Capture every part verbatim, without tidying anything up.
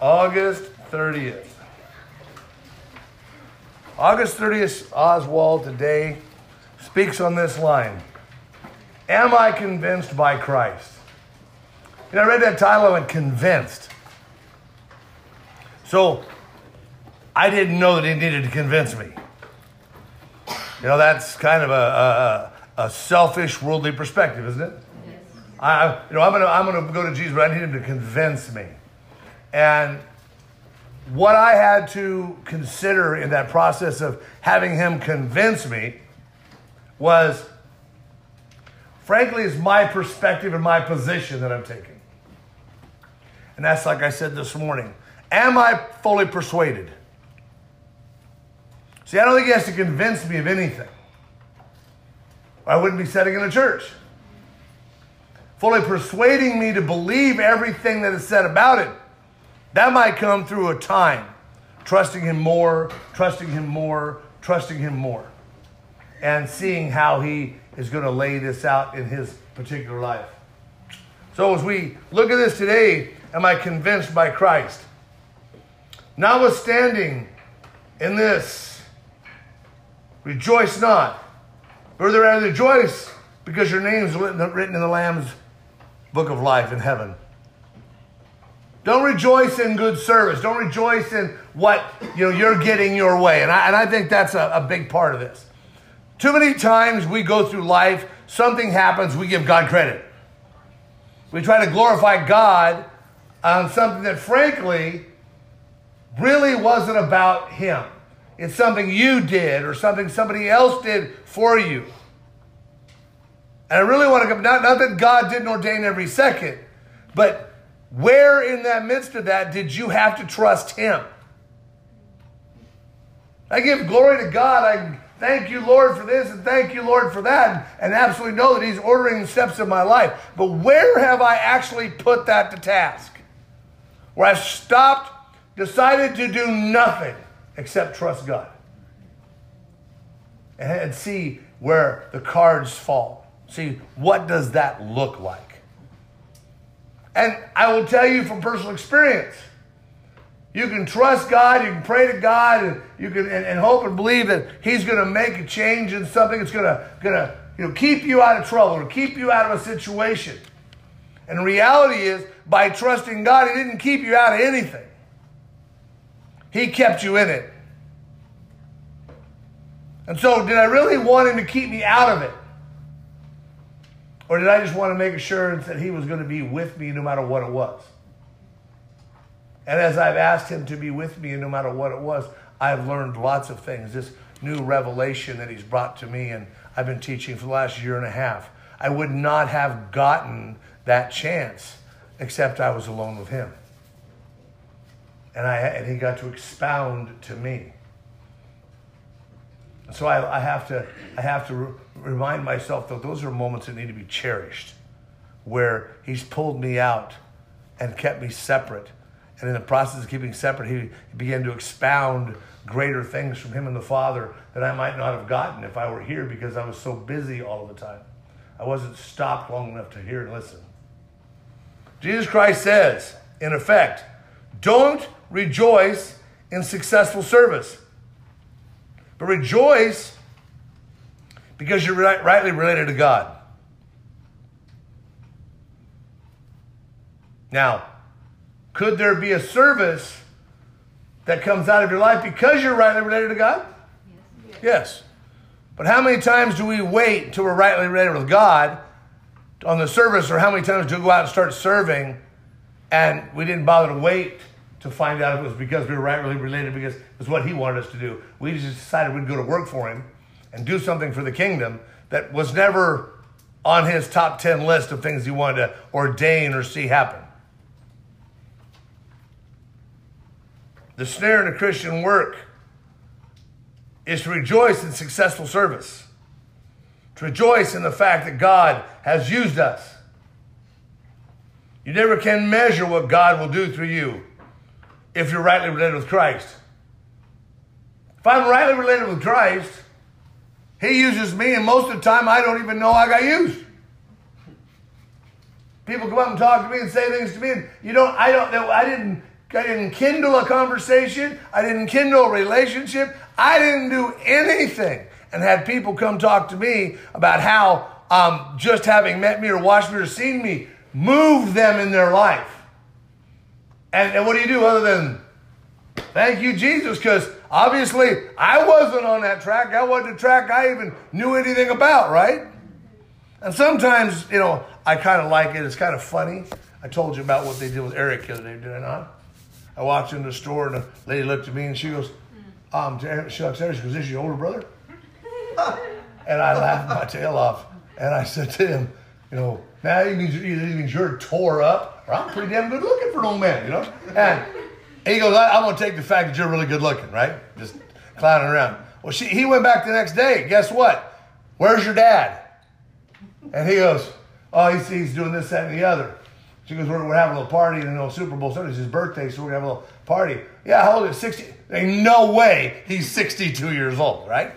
August thirtieth. August thirtieth, Oswald today speaks on this line. Am I convinced by Christ? You know, I read that title and convinced. So I didn't know that he needed to convince me. You know, that's kind of a, a, a selfish, worldly perspective, isn't it? Yes. I, you know, I'm gonna, I'm gonna go to Jesus, but I need him to convince me. And what I had to consider in that process of having him convince me was, frankly, is my perspective and my position that I'm taking. And that's like I said this morning. Am I fully persuaded? See, I don't think he has to convince me of anything. I wouldn't be sitting in a church. Fully persuading me to believe everything that is said about it. That might come through a time, trusting him more, trusting him more, trusting him more, and seeing how he is going to lay this out in his particular life. So as we look at this today, am I convinced by Christ? Notwithstanding in this, rejoice not, further rather rejoice, because your name is written in the Lamb's book of life in heaven. Don't rejoice in good service. Don't rejoice in what you know, you're getting your way. And I, and I think that's a, a big part of this. Too many times we go through life, something happens, we give God credit. We try to glorify God on something that frankly really wasn't about him. It's something you did or something somebody else did for you. And I really want to come, not, not that God didn't ordain every second, but where in that midst of that did you have to trust him? I give glory to God. I thank you, Lord, for this and thank you, Lord, for that, and absolutely know that he's ordering the steps of my life. But where have I actually put that to task? Where I've stopped, decided to do nothing except trust God and see where the cards fall. See, what does that look like? And I will tell you from personal experience, you can trust God, you can pray to God, and you can and, and hope and believe that he's going to make a change in something that's going to going to you know keep you out of trouble, to keep you out of a situation. And the reality is, by trusting God, he didn't keep you out of anything. He kept you in it. And so, did I really want him to keep me out of it? Or did I just want to make assurance that he was going to be with me no matter what it was? And as I've asked him to be with me no matter what it was, I've learned lots of things. This new revelation that he's brought to me, and I've been teaching for the last year and a half. I would not have gotten that chance except I was alone with him. And I and he got to expound to me. So I, I have to I have to re- remind myself that those are moments that need to be cherished, where he's pulled me out and kept me separate. And in the process of keeping separate, he began to expound greater things from him and the Father that I might not have gotten if I were here, because I was so busy all of the time. I wasn't stopped long enough to hear and listen. Jesus Christ says, in effect, don't rejoice in successful service, but rejoice because you're right, rightly related to God. Now, could there be a service that comes out of your life because you're rightly related to God? Yes. Yes. But how many times do we wait until we're rightly related with God on the service, or how many times do we go out and start serving and we didn't bother to wait to find out if it was because we were rightly related, because it was what he wanted us to do? We just decided we'd go to work for him and do something for the kingdom that was never on his top ten list of things he wanted to ordain or see happen. The snare in the Christian work is to rejoice in successful service, to rejoice in the fact that God has used us. You never can measure what God will do through you if you're rightly related with Christ. If I'm rightly related with Christ, he uses me, and most of the time I don't even know I got used. People come up and talk to me and say things to me, and you don't, I don't, I didn't I didn't kindle a conversation. I didn't kindle a relationship. I didn't do anything and had people come talk to me about how um, just having met me or watched me or seen me moved them in their life. And, and what do you do other than thank you, Jesus? Because obviously I wasn't on that track. I wasn't a track I even knew anything about, right? And sometimes, you know, I kind of like it. It's kind of funny. I told you about what they did with Eric the other day, did I not? I walked into the store and the lady looked at me and she goes, um, to Eric, she looks at Eric, she goes, "This is your older brother?" And I laughed my tail off. And I said to him, you know, now it means, it means you're tore up, or I'm pretty damn good looking for an old man, you know? And he goes, I, I'm going to take the fact that you're really good looking, right? Just clowning around. Well, she, he went back the next day. Guess what? "Where's your dad?" And he goes, "Oh, he's, he's doing this, that, and the other." She goes, we're, we're having a little party, and you know, Super Bowl Sunday is his birthday, so we're going to have a little party. "Yeah, how old is sixty? Ain't no way he's sixty-two years old, right?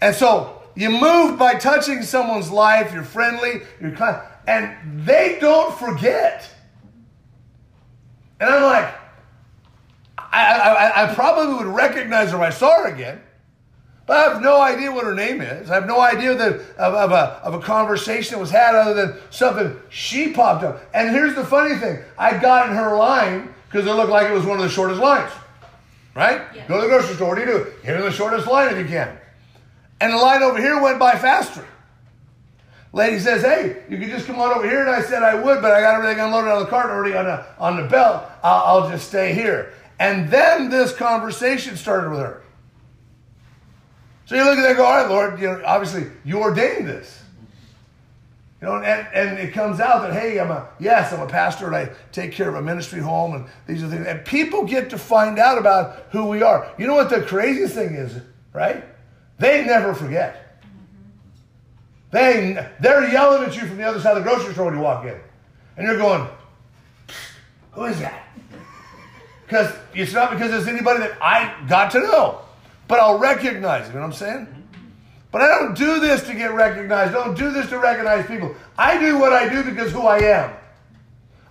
And so you move by touching someone's life, you're friendly, you're kind, and they don't forget. And I'm like, I, I, I probably would recognize her if I saw her again. But I have no idea what her name is. I have no idea that, of, of, a, of a conversation that was had other than something she popped up. And here's the funny thing. I got in her line because it looked like it was one of the shortest lines. Right? Yeah. Go to the grocery store. What do you do? Get in the shortest line if you can. And the line over here went by faster. Lady says, "Hey, you can just come on over here." And I said, "I would, but I got everything unloaded on the cart already on, a, on the belt. I'll, I'll just stay here." And then this conversation started with her. So you look at that and go, all right, Lord, you know, obviously you ordained this. You know, and, and it comes out that, hey, I'm a, yes, I'm a pastor and I take care of a ministry home and these are things. And people get to find out about who we are. You know what the craziest thing is, right? They never forget. They, they're yelling at you from the other side of the grocery store when you walk in. And you're going, who is that? Because it's not because it's anybody that I got to know. But I'll recognize it, you know what I'm saying? But I don't do this to get recognized. I don't do this to recognize people. I do what I do because who I am.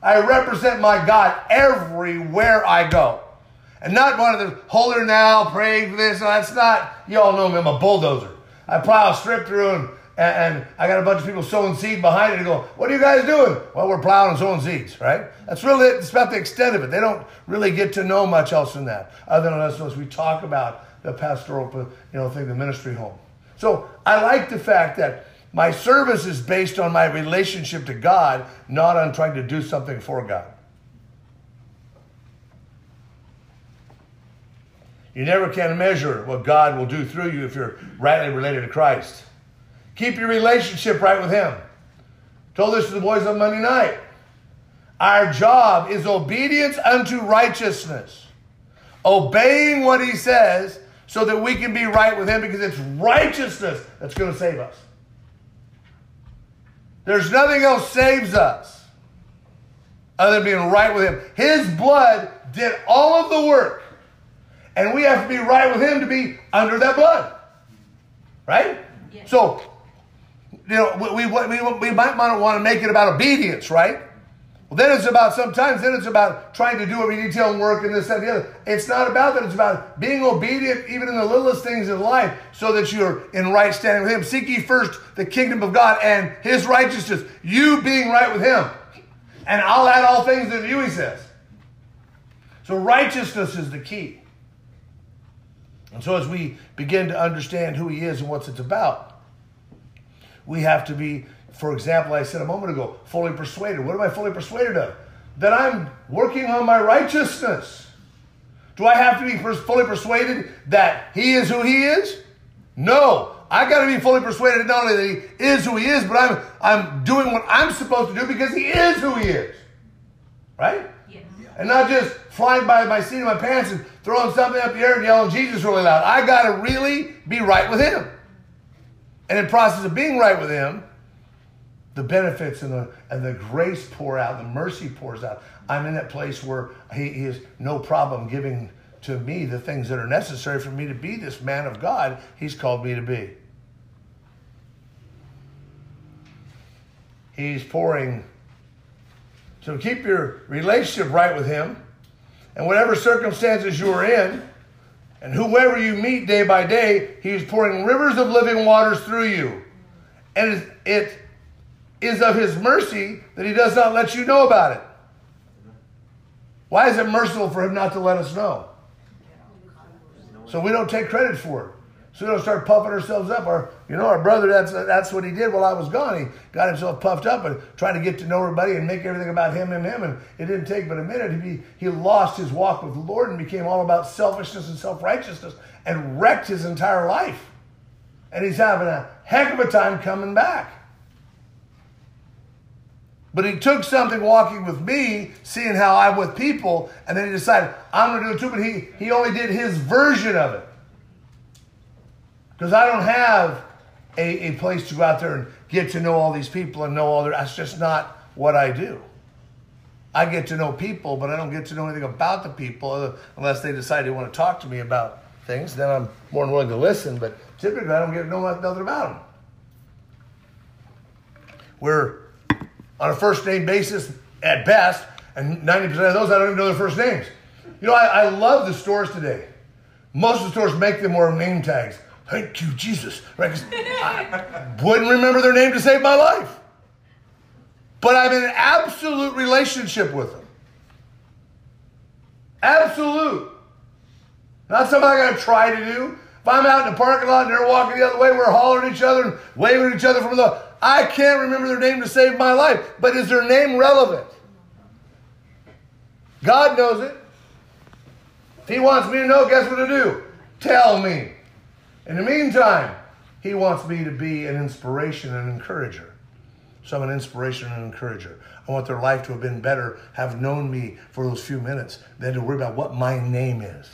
I represent my God everywhere I go. And not one of the holier now, praying for this. That's not, you all know me, I'm a bulldozer. I plow a strip through and, and, and I got a bunch of people sowing seed behind it and go, "What are you guys doing?" "Well, we're plowing and sowing seeds," right? That's really it. It's about the extent of it. They don't really get to know much else than that, other than us as we talk about the pastoral, you know, thing, the ministry home. So I like the fact that my service is based on my relationship to God, not on trying to do something for God. You never can measure what God will do through you if you're rightly related to Christ. Keep your relationship right with Him. Told this to the boys on Monday night. Our job is obedience unto righteousness. Obeying what He says, so that we can be right with Him, because it's righteousness that's going to save us. There's nothing else saves us other than being right with Him. His blood did all of the work. And we have to be right with Him to be under that blood. Right? Yeah. So, you know, we, we, we, we might not want to make it about obedience, right? Well, then it's about sometimes, then it's about trying to do every detail and work and this, that, and the other. It's not about that. It's about being obedient even in the littlest things in life so that you're in right standing with Him. Seek ye first the kingdom of God and His righteousness. You being right with Him. And I'll add all things unto you, He says. So righteousness is the key. And so as we begin to understand who He is and what it's about, we have to be, for example, I said a moment ago, fully persuaded. What am I fully persuaded of? That I'm working on my righteousness. Do I have to be pers- fully persuaded that He is who He is? No. I got to be fully persuaded not only that He is who He is, but I'm I'm doing what I'm supposed to do because He is who He is. Right? Yes. And not just flying by my seat of my pants and throwing something up the air and yelling Jesus really loud. I got to really be right with Him. And in the process of being right with Him, the benefits and the and the grace pour out, the mercy pours out. I'm in that place where he, he is no problem giving to me the things that are necessary for me to be this man of God He's called me to be. He's pouring. So keep your relationship right with Him And whatever circumstances you are in, and whoever you meet day by day, he's pouring rivers of living waters through you. And it is of his mercy that he does not let you know about it. Why is it merciful for him not to let us know? So we don't take credit for it. So we don't start puffing ourselves up. Our, you know, our brother, that's that's what he did while I was gone. He got himself puffed up and tried to get to know everybody and make everything about him and him. And it didn't take but a minute. He, he lost his walk with the Lord and became all about selfishness and self-righteousness and wrecked his entire life. And he's having a heck of a time coming back. But he took something walking with me, seeing how I'm with people, and then he decided, I'm going to do it too, but he, he only did his version of it. Because I don't have a, a place to go out there and get to know all these people and know all their... That's just not what I do. I get to know people, but I don't get to know anything about the people unless they decide they want to talk to me about things. Then I'm more than willing to listen, but typically I don't get to know nothing about them. We're on a first-name basis at best, and ninety percent of those, I don't even know their first names. You know, I, I love the stores today. Most of the stores make them wear name tags. Thank you, Jesus. Right? 'Cause I wouldn't remember their name to save my life. But I'm in an absolute relationship with them. Absolute. Not something I got to try to do. If I'm out in the parking lot and they're walking the other way, we're hollering at each other and waving at each other from the... I can't remember their name to save my life, but is their name relevant? God knows it. If he wants me to know, guess what to do? Tell me. In the meantime, he wants me to be an inspiration and encourager. So I'm an inspiration and encourager. I want their life to have been better, have known me for those few minutes, than to worry about what my name is.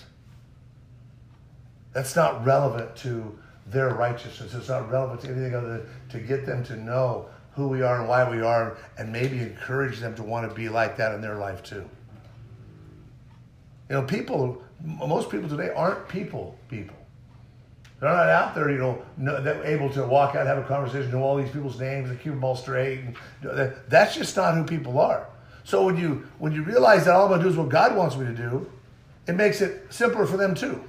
That's not relevant to their righteousness. It's not relevant to anything other than to get them to know who we are and why we are, and maybe encourage them to want to be like that in their life too. You know, people, most people today aren't people people. They're not out there, you know, no, able to walk out, have a conversation, know all these people's names and keep them all straight. And that's just not who people are. So when you when you realize that all I'm going to do is what God wants me to do, it makes it simpler for them too.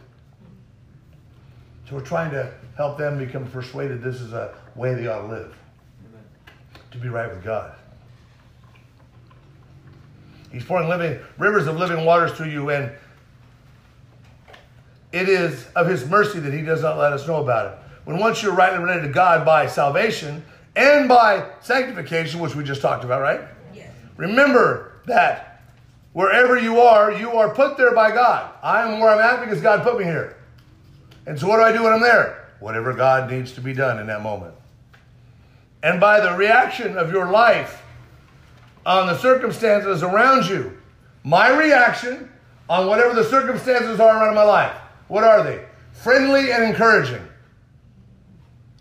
So we're trying to help them become persuaded this is a way they ought to live. Amen. To be right with God. He's pouring living rivers of living waters through you, and it is of his mercy that he does not let us know about it. When once you're rightly related to God by salvation and by sanctification, which we just talked about, right? Yes. Remember that wherever you are, you are put there by God. I'm where I'm at because God put me here. And so what do I do when I'm there? Whatever God needs to be done in that moment. And by the reaction of your life on the circumstances around you, my reaction on whatever the circumstances are around my life, what are they? Friendly and encouraging.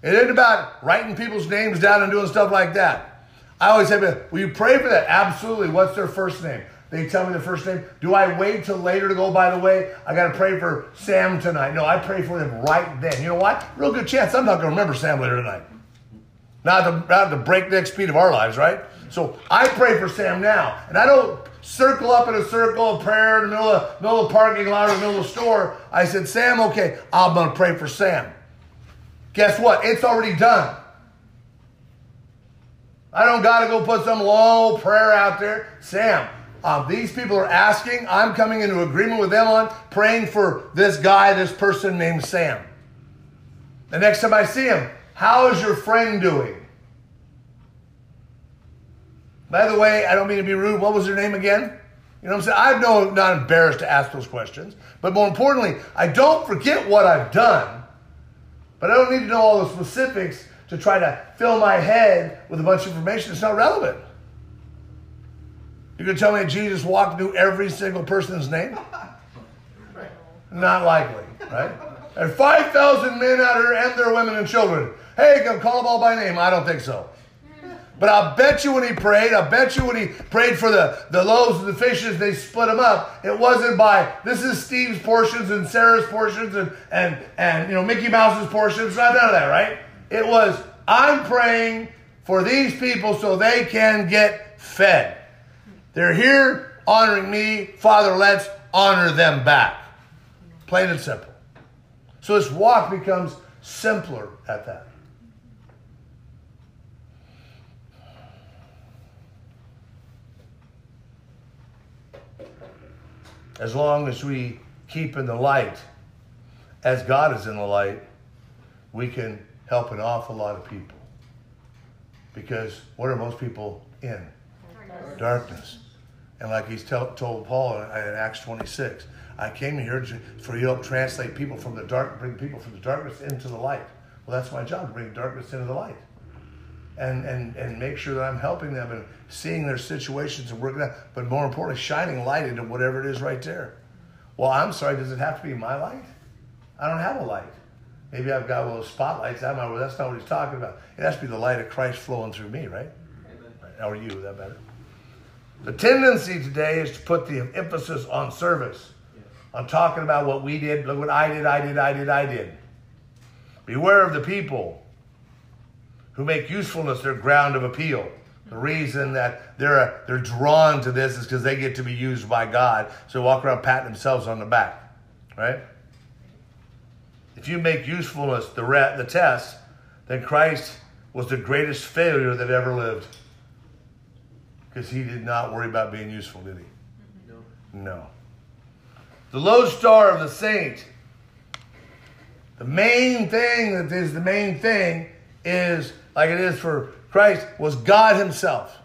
It ain't about writing people's names down and doing stuff like that. I always say, will you pray for that? Absolutely. What's their first name? They tell me the first name. Do I wait till later to go, by the way, I got to pray for Sam tonight? No, I pray for them right then. You know what? Real good chance I'm not going to remember Sam later tonight. Not at, the, not at the breakneck speed of our lives, right? So I pray for Sam now. And I don't circle up in a circle of prayer in the middle of, middle of the parking lot or the middle of the store. I said, Sam, okay, I'm going to pray for Sam. Guess what? It's already done. I don't got to go put some long prayer out there. Sam. Um, these people are asking. I'm coming into agreement with them on praying for this guy, this person named Sam. The next time I see him, how is your friend doing? By the way, I don't mean to be rude. What was their name again? You know what I'm saying? I'm no, not embarrassed to ask those questions. But more importantly, I don't forget what I've done. But I don't need to know all the specifics to try to fill my head with a bunch of information that's not relevant. You're going to tell me that Jesus walked through every single person's name? Not likely, right? And five thousand men out here and their women and children. Hey, go call them all by name. I don't think so. But I bet you when he prayed, I bet you when he prayed for the, the loaves and the fishes, they split them up. It wasn't by, this is Steve's portions and Sarah's portions and, and, and you know, Mickey Mouse's portions. Not none of that, right? It was, I'm praying for these people so they can get fed. They're here honoring me. Father, let's honor them back. Plain and simple. So this walk becomes simpler at that. As long as we keep in the light, as God is in the light, we can help an awful lot of people. Because what are most people in? Darkness. Darkness. And like he's tell, told Paul in, in Acts twenty-six, I came here to, for you to help translate people from the dark, bring people from the darkness into the light. Well, that's my job, to bring darkness into the light. And, and, and make sure that I'm helping them and seeing their situations and working out, but more importantly, shining light into whatever it is right there. Well, I'm sorry, does it have to be my light? I don't have a light. Maybe I've got one of those spotlights. I'm not, well, that's not what he's talking about. It has to be the light of Christ flowing through me, right? Amen. Right. Or you, that better. The tendency today is to put the emphasis on service, yes. on talking about what we did, look what I did, I did, I did, I did. Beware of the people who make usefulness their ground of appeal. The reason that they're, they're drawn to this is because they get to be used by God. So they walk around patting themselves on the back, right? If you make usefulness the, re- the test, then Christ was the greatest failure that ever lived. Because he did not worry about being useful, did he? No. No. The lodestar of the saint, the main thing that is the main thing is, like it is for Christ, was God himself.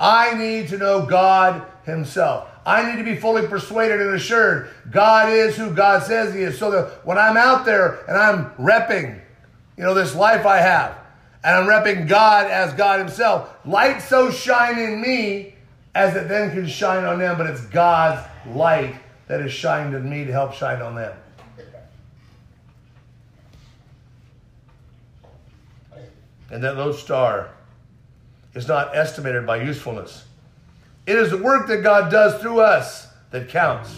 I need to know God himself. I need to be fully persuaded and assured God is who God says he is. So that when I'm out there and I'm repping, you know, this life I have, and I'm repping God as God himself, light so shine in me as it then can shine on them. But it's God's light that is shined in me to help shine on them. And that lodestar is not estimated by usefulness. It is the work that God does through us that counts,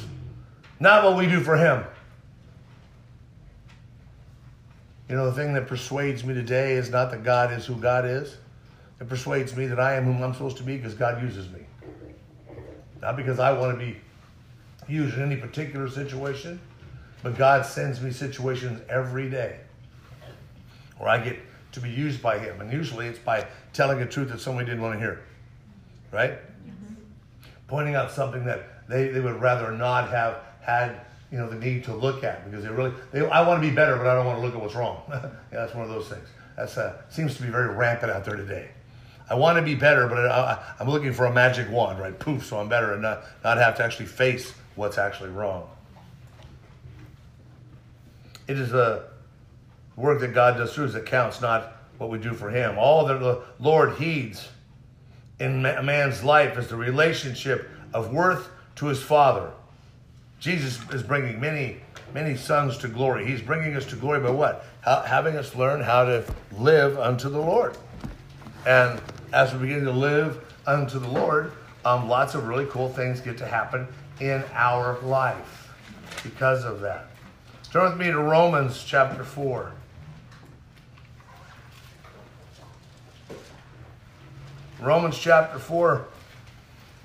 not what we do for him. You know, the thing that persuades me today is not that God is who God is. It persuades me that I am whom I'm supposed to be because God uses me. Not because I want to be used in any particular situation, but God sends me situations every day where I get to be used by him. And usually it's by telling a truth that somebody didn't want to hear. Right? Pointing out something that they, they would rather not have had, you know, the need to look at, because they really, they, I want to be better, but I don't want to look at what's wrong. Yeah, that's one of those things. That's uh, seems to be very rampant out there today. I want to be better, but I, I, I'm looking for a magic wand, right? Poof, so I'm better and not, not have to actually face what's actually wrong. It is the work that God does through us that counts, not what we do for him. All that the Lord heeds in a man's life is the relationship of worth to his Father. Jesus is bringing many, many sons to glory. He's bringing us to glory by what? How, having us learn how to live unto the Lord. And as we begin to live unto the Lord, um, lots of really cool things get to happen in our life because of that. Turn with me to Romans chapter four. Romans chapter four,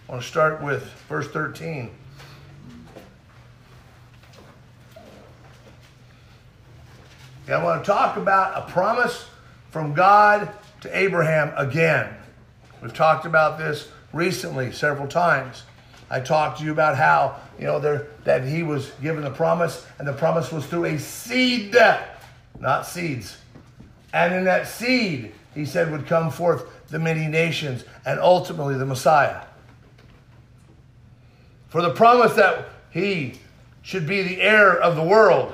I want to start with verse thirteen. And I want to talk about a promise from God to Abraham again. We've talked about this recently several times. I talked to you about how, you know, there, that he was given the promise, and the promise was through a seed, not seeds. And in that seed, he said, would come forth the many nations, and ultimately the Messiah. For the promise that he should be the heir of the world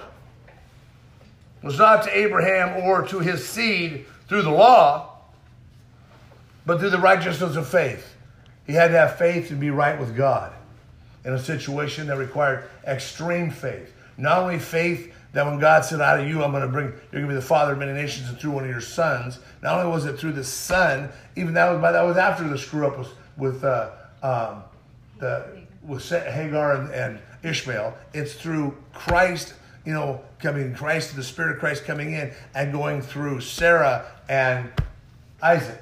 was not to Abraham or to his seed through the law, but through the righteousness of faith. He had to have faith to be right with God in a situation that required extreme faith. Not only faith that when God said, out of you, I'm going to bring, you're going to be the father of many nations, and through one of your sons. Not only was it through the son, even that was by, that was after the screw up was with uh, um, the with Hagar and, and Ishmael. It's through Christ, you know, coming Christ, the Spirit of Christ coming in and going through Sarah and Isaac.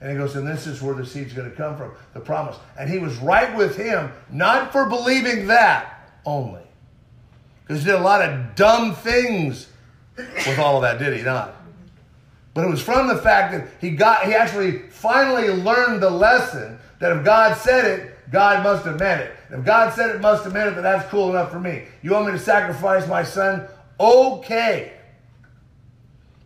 And he goes, and this is where the seed's going to come from, the promise. And he was right with him, not for believing that only. Because he did a lot of dumb things with all of that, did he not? But it was from the fact that he got, he actually finally learned the lesson that if God said it, God must have meant it. If God said it must have meant it, then that's cool enough for me. You want me to sacrifice my son? Okay.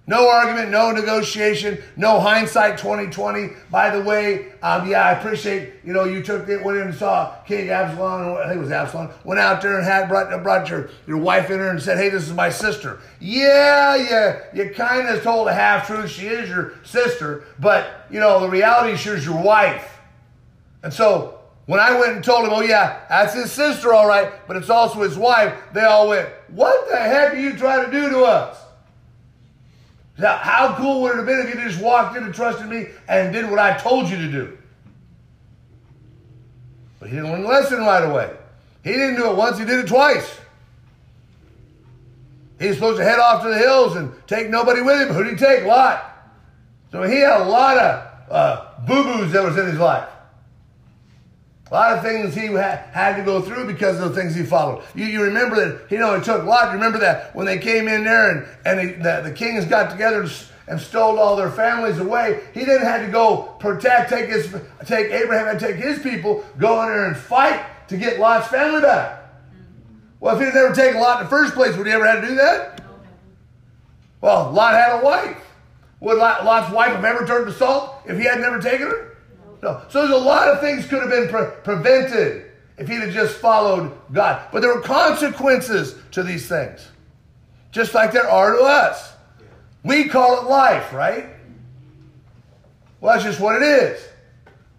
No argument, no negotiation, no hindsight twenty twenty. By the way, um, yeah, I appreciate, you know, you took it, went in and saw King Absalom, I think it was Absalom, went out there and had brought, brought your, your wife in there and said, hey, this is my sister. Yeah, yeah, you kind of told a half-truth. She is your sister, but, you know, the reality is she's your wife. And so when I went and told him, oh, yeah, that's his sister, all right, but it's also his wife, they all went, what the heck are you trying to do to us? Now, how cool would it have been if you just walked in and trusted me and did what I told you to do? But he didn't learn the lesson right away. He didn't do it once, he did it twice. He was supposed to head off to the hills and take nobody with him. Who did he take? Lot. So he had a lot of uh, boo-boos that was in his life. A lot of things he ha- had to go through because of the things he followed. You, you remember that, you know, it took Lot. You remember that when they came in there and, and he, the, the kings got together and stole all their families away, he then had to go protect, take his, take Abraham and take his people, go in there and fight to get Lot's family back. Well, if he had never taken Lot in the first place, would he ever have to do that? Well, Lot had a wife. Would Lot, Lot's wife have ever turned to salt if he had never taken her? No. So there's a lot of things could have been pre- prevented if he'd have just followed God. But there were consequences to these things, just like there are to us. We call it life, right? Well, that's just what it is.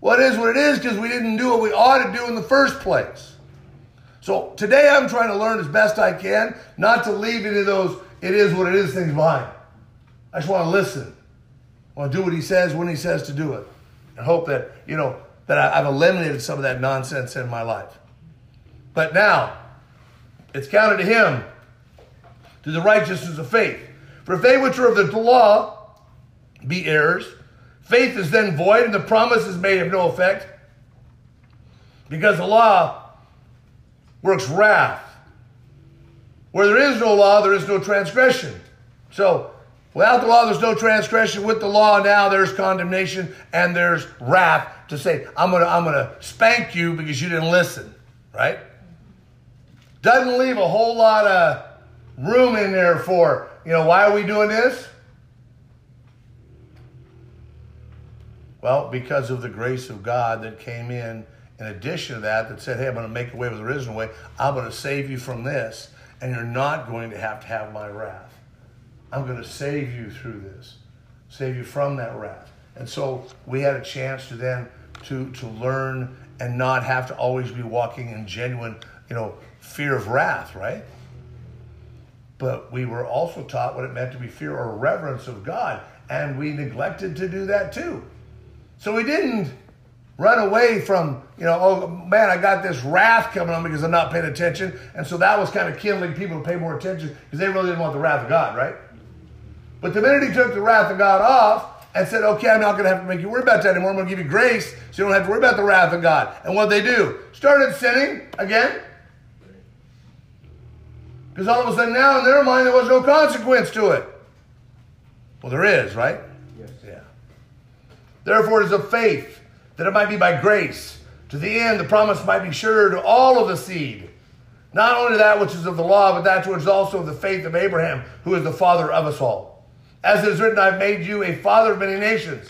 Well, it is what it is because we didn't do what we ought to do in the first place. So today I'm trying to learn as best I can not to leave any of those it is what it is things behind. I just want to listen. I want to do what he says when he says to do it. And hope that, you know, that I've eliminated some of that nonsense in my life. But now, it's counted to him, to the righteousness of faith. For if they which are of the law be errors, faith is then void, and the promise is made of no effect. Because the law works wrath. Where there is no law, there is no transgression. So, without the law, there's no transgression. With the law, now there's condemnation and there's wrath to say, I'm going to I'm gonna spank you because you didn't listen, right? Doesn't leave a whole lot of room in there for, you know, why are we doing this? Well, because of the grace of God that came in, in addition to that, that said, hey, I'm going to make a way with the risen way. I'm going to save you from this, and you're not going to have to have my wrath. I'm going to save you through this, save you from that wrath. And so we had a chance to then to, to learn and not have to always be walking in genuine, you know, fear of wrath, right? But we were also taught what it meant to be fear or reverence of God, and we neglected to do that too. So we didn't run away from, you know, oh, man, I got this wrath coming on because I'm not paying attention. And so that was kind of kindling people to pay more attention because they really didn't want the wrath of God, right? But the minute he took the wrath of God off and said, okay, I'm not going to have to make you worry about that anymore. I'm going to give you grace so you don't have to worry about the wrath of God. And what did they do? Started sinning again. Because all of a sudden now in their mind there was no consequence to it. Well, there is, right? Yes. Yeah. Therefore it is of faith that it might be by grace. To the end the promise might be sure to all of the seed. Not only that which is of the law, but that which is also of the faith of Abraham, who is the father of us all. As it is written, I've made you a father of many nations.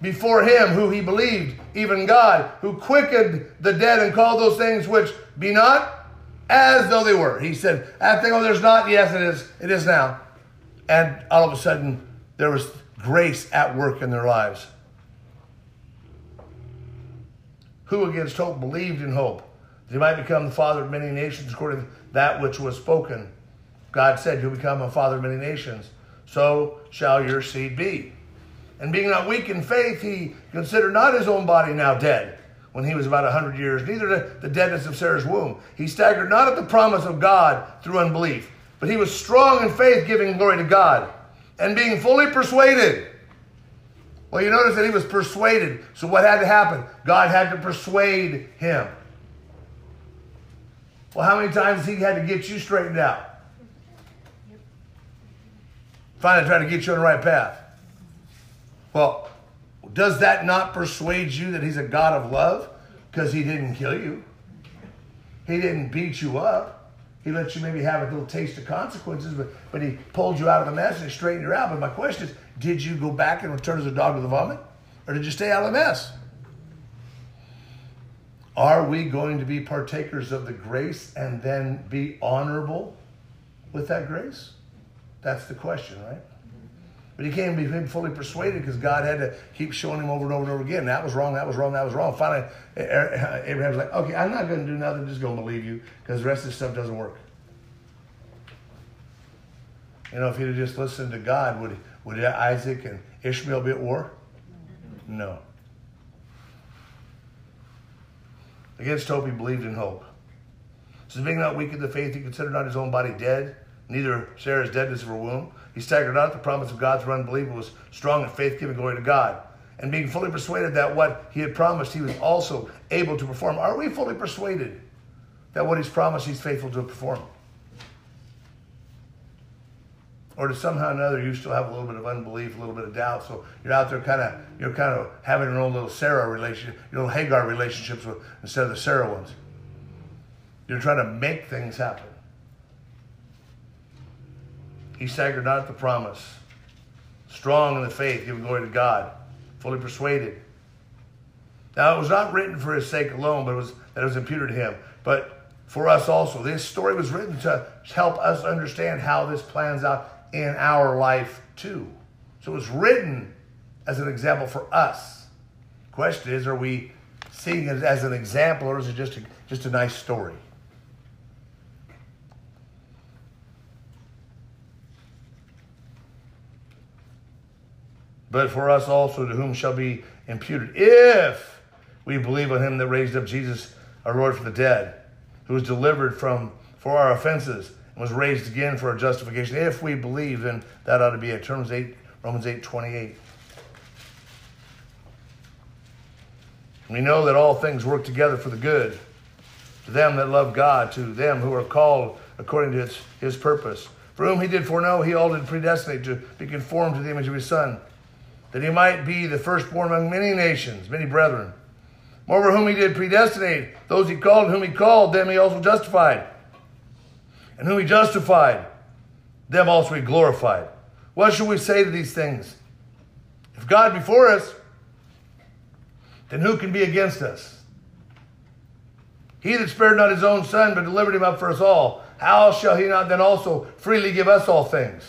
Before him, who he believed, even God, who quickened the dead and called those things which be not as though they were. He said, that thing, oh, there's not. Yes, it is. It is now. And all of a sudden, there was grace at work in their lives. Who against hope believed in hope, that he might become the father of many nations according to that which was spoken. God said, you'll become a father of many nations. So shall your seed be. And being not weak in faith, he considered not his own body now dead, when he was about a hundred years, neither the deadness of Sarah's womb. He staggered not at the promise of God through unbelief, but he was strong in faith, giving glory to God, and being fully persuaded. Well, you notice that he was persuaded. So what had to happen? God had to persuade him. Well, how many times he had to get you straightened out? Finally trying to get you on the right path. Well, does that not persuade you that he's a God of love? Because he didn't kill you. He didn't beat you up. He let you maybe have a little taste of consequences, but, but he pulled you out of the mess and straightened you out. But my question is, did you go back and return as a dog to the vomit? Or did you stay out of the mess? Are we going to be partakers of the grace and then be honorable with that grace? That's the question, right? But he can't be fully persuaded because God had to keep showing him over and over and over again. That was wrong, that was wrong, that was wrong. Finally, Abraham's like, okay, I'm not going to do nothing. I'm just going to believe you because the rest of this stuff doesn't work. You know, if he'd have just listened to God, would, would Isaac and Ishmael be at war? No. Against hope, he believed in hope. So being not weak in the faith, he considered not his own body dead, neither Sarah's deadness of her womb. He staggered not at the promise of God through unbelief, but was strong in faith, giving glory to God. And being fully persuaded that what he had promised, he was also able to perform. Are we fully persuaded that what he's promised, he's faithful to perform? Or does somehow or another you still have a little bit of unbelief, a little bit of doubt, so you're out there kind of you're kind of having your own little Sarah relationship, your little Hagar relationships with instead of the Sarah ones. You're trying to make things happen. He staggered not at the promise, strong in the faith, giving glory to God, fully persuaded. Now it was not written for his sake alone, but it was that it was imputed to him, but for us also. This story was written to help us understand how this plans out in our life too. So it was written as an example for us. The question is, are we seeing it as an example, or is it just a, just a nice story? But for us also, to whom shall be imputed, if we believe on him that raised up Jesus, our Lord, from the dead, who was delivered from for our offenses and was raised again for our justification. If we believe, then that ought to be it. Romans eight, Romans eight, twenty-eight. We know that all things work together for the good, to them that love God, to them who are called according to his, his purpose. For whom he did foreknow, he all did predestinate to be conformed to the image of his Son, that he might be the firstborn among many nations, many brethren. Moreover, whom he did predestinate, those he called, whom he called, them he also justified. And whom he justified, them also he glorified. What shall we say to these things? If God be for us, then who can be against us? He that spared not his own Son, but delivered him up for us all, how shall he not then also freely give us all things?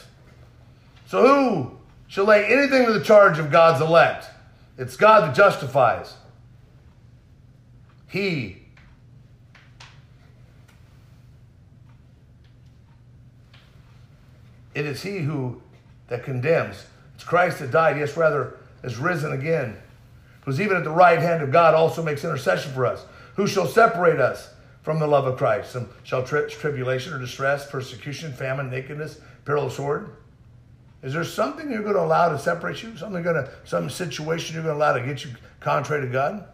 So who shall lay anything to the charge of God's elect? It's God that justifies. He It is he who that condemns. It's Christ that died, yes, rather, is risen again, who's even at the right hand of God, also makes intercession for us. Who shall separate us from the love of Christ? Some shall tri- tribulation or distress, persecution, famine, nakedness, peril of sword? Is there something you're going to allow to separate you? Something going to, some situation you're going to allow to get you contrary to God?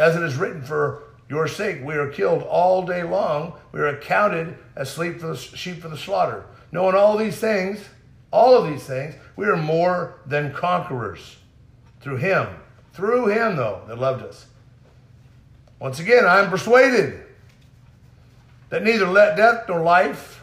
As it is written, for your sake we are killed all day long. We are accounted as sleep for the sheep for the slaughter. Knowing all these things, all of these things, we are more than conquerors through him. Through him, though, that loved us. Once again, I am persuaded that neither let death nor life,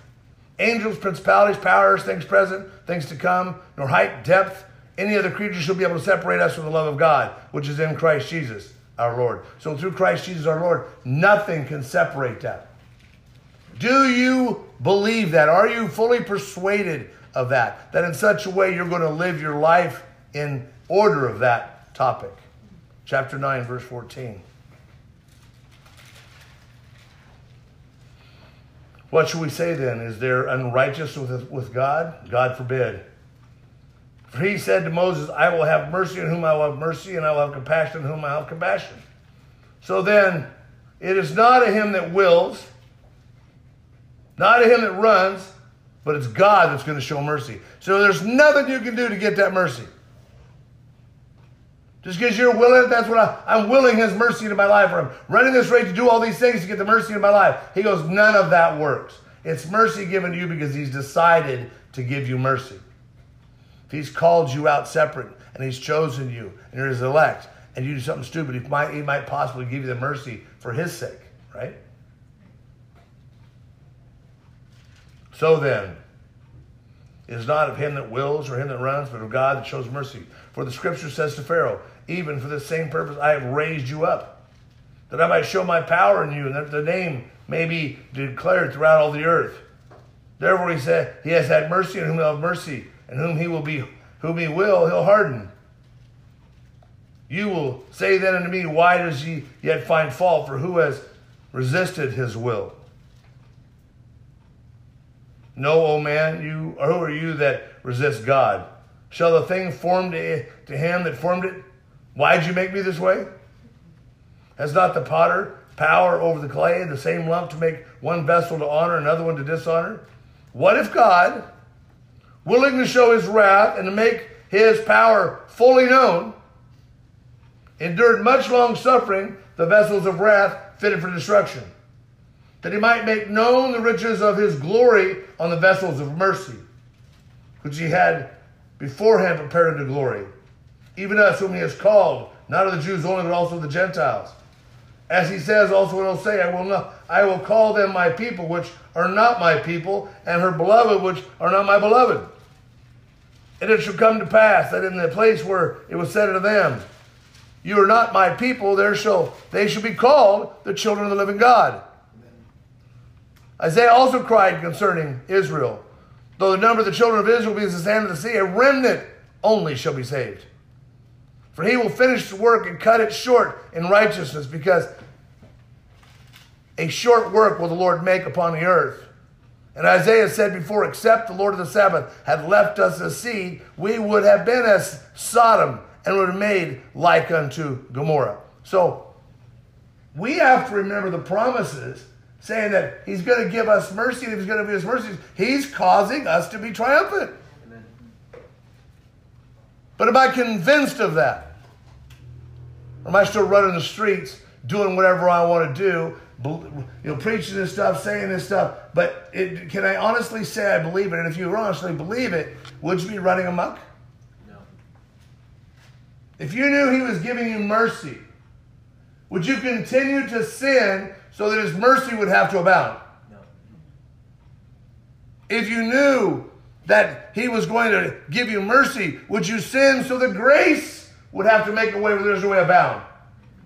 angels, principalities, powers, things present, things to come, nor height, depth, any other creature shall be able to separate us from the love of God, which is in Christ Jesus, our Lord. So through Christ Jesus, our Lord, nothing can separate that. Do you believe that? Are you fully persuaded of that? That in such a way you're going to live your life in order of that topic. Chapter nine, verse fourteen. What shall we say then? Is there unrighteous with, with God? God forbid. For he said to Moses, I will have mercy on whom I will have mercy, and I will have compassion on whom I will have compassion. So then, it is not of him that wills, not of him that runs, but it's God that's going to show mercy. So there's nothing you can do to get that mercy. Just because you're willing, that's what I, I'm willing his mercy into my life. Or I'm running this race to do all these things to get the mercy into my life. He goes, none of that works. It's mercy given to you because he's decided to give you mercy. If he's called you out separate and he's chosen you and you're his elect and you do something stupid, he might, he might possibly give you the mercy for his sake, right? So then, it is not of him that wills or him that runs, but of God that shows mercy. For the scripture says to Pharaoh, even for this same purpose I have raised you up, that I might show my power in you, and that the name may be declared throughout all the earth. Therefore he said, he has had mercy on whom he'll have mercy, and whom he will be, whom he will, he'll harden. You will say then unto me, why does he yet find fault? For who has resisted his will? No, O man, you or who are you that resist God? Shall the thing formed to, to him that formed it? Why did you make me this way? Has not the potter power over the clay, the same lump to make one vessel to honor, another one to dishonor? What if God, willing to show his wrath and to make his power fully known, endured much long suffering the vessels of wrath fitted for destruction, that he might make known the riches of his glory on the vessels of mercy, which he had beforehand prepared unto glory, even us whom he has called, not of the Jews only, but also of the Gentiles. As he says also in Hosea, I will not, I will call them my people, which are not my people, and her beloved, which are not my beloved. And it shall come to pass that in the place where it was said unto them, you are not my people, there shall they shall be called the children of the living God. Isaiah also cried concerning Israel, though the number of the children of Israel be as the sand of the sea, a remnant only shall be saved. For he will finish the work and cut it short in righteousness, because a short work will the Lord make upon the earth. And Isaiah said before, except the Lord of the Sabbath had left us a seed, we would have been as Sodom and would have made like unto Gomorrah. So we have to remember the promises, saying that he's going to give us mercy, and if he's going to give us mercy, he's causing us to be triumphant. Amen. But am I convinced of that? Or am I still running the streets, doing whatever I want to do, you know, preaching this stuff, saying this stuff, but it, can I honestly say I believe it? And if you honestly believe it, would you be running amok? No. If you knew he was giving you mercy, would you continue to sin so that his mercy would have to abound? No. If you knew that he was going to give you mercy, would you sin so that grace would have to make a way where there's no way abound?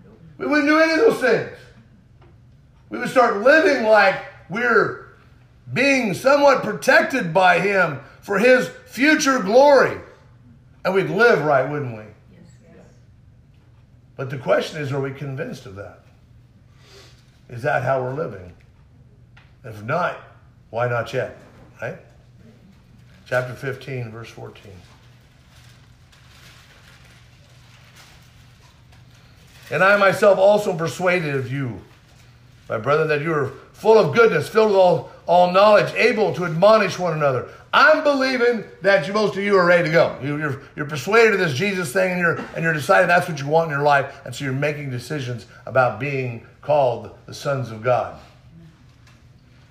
No. We wouldn't do any of those things. We would start living like we're being somewhat protected by him for his future glory. And we'd live right, wouldn't we? Yes. Yes. But the question is, are we convinced of that? Is that how we're living? If not, why not yet? Right? Chapter fifteen, verse fourteen. And I myself also am persuaded of you, my brethren, that you are full of goodness, filled with all, all knowledge, able to admonish one another. I'm believing that you, most of you are ready to go. You, you're, you're persuaded of this Jesus thing, and you're, and you're deciding that's what you want in your life, and so you're making decisions about being called the sons of God.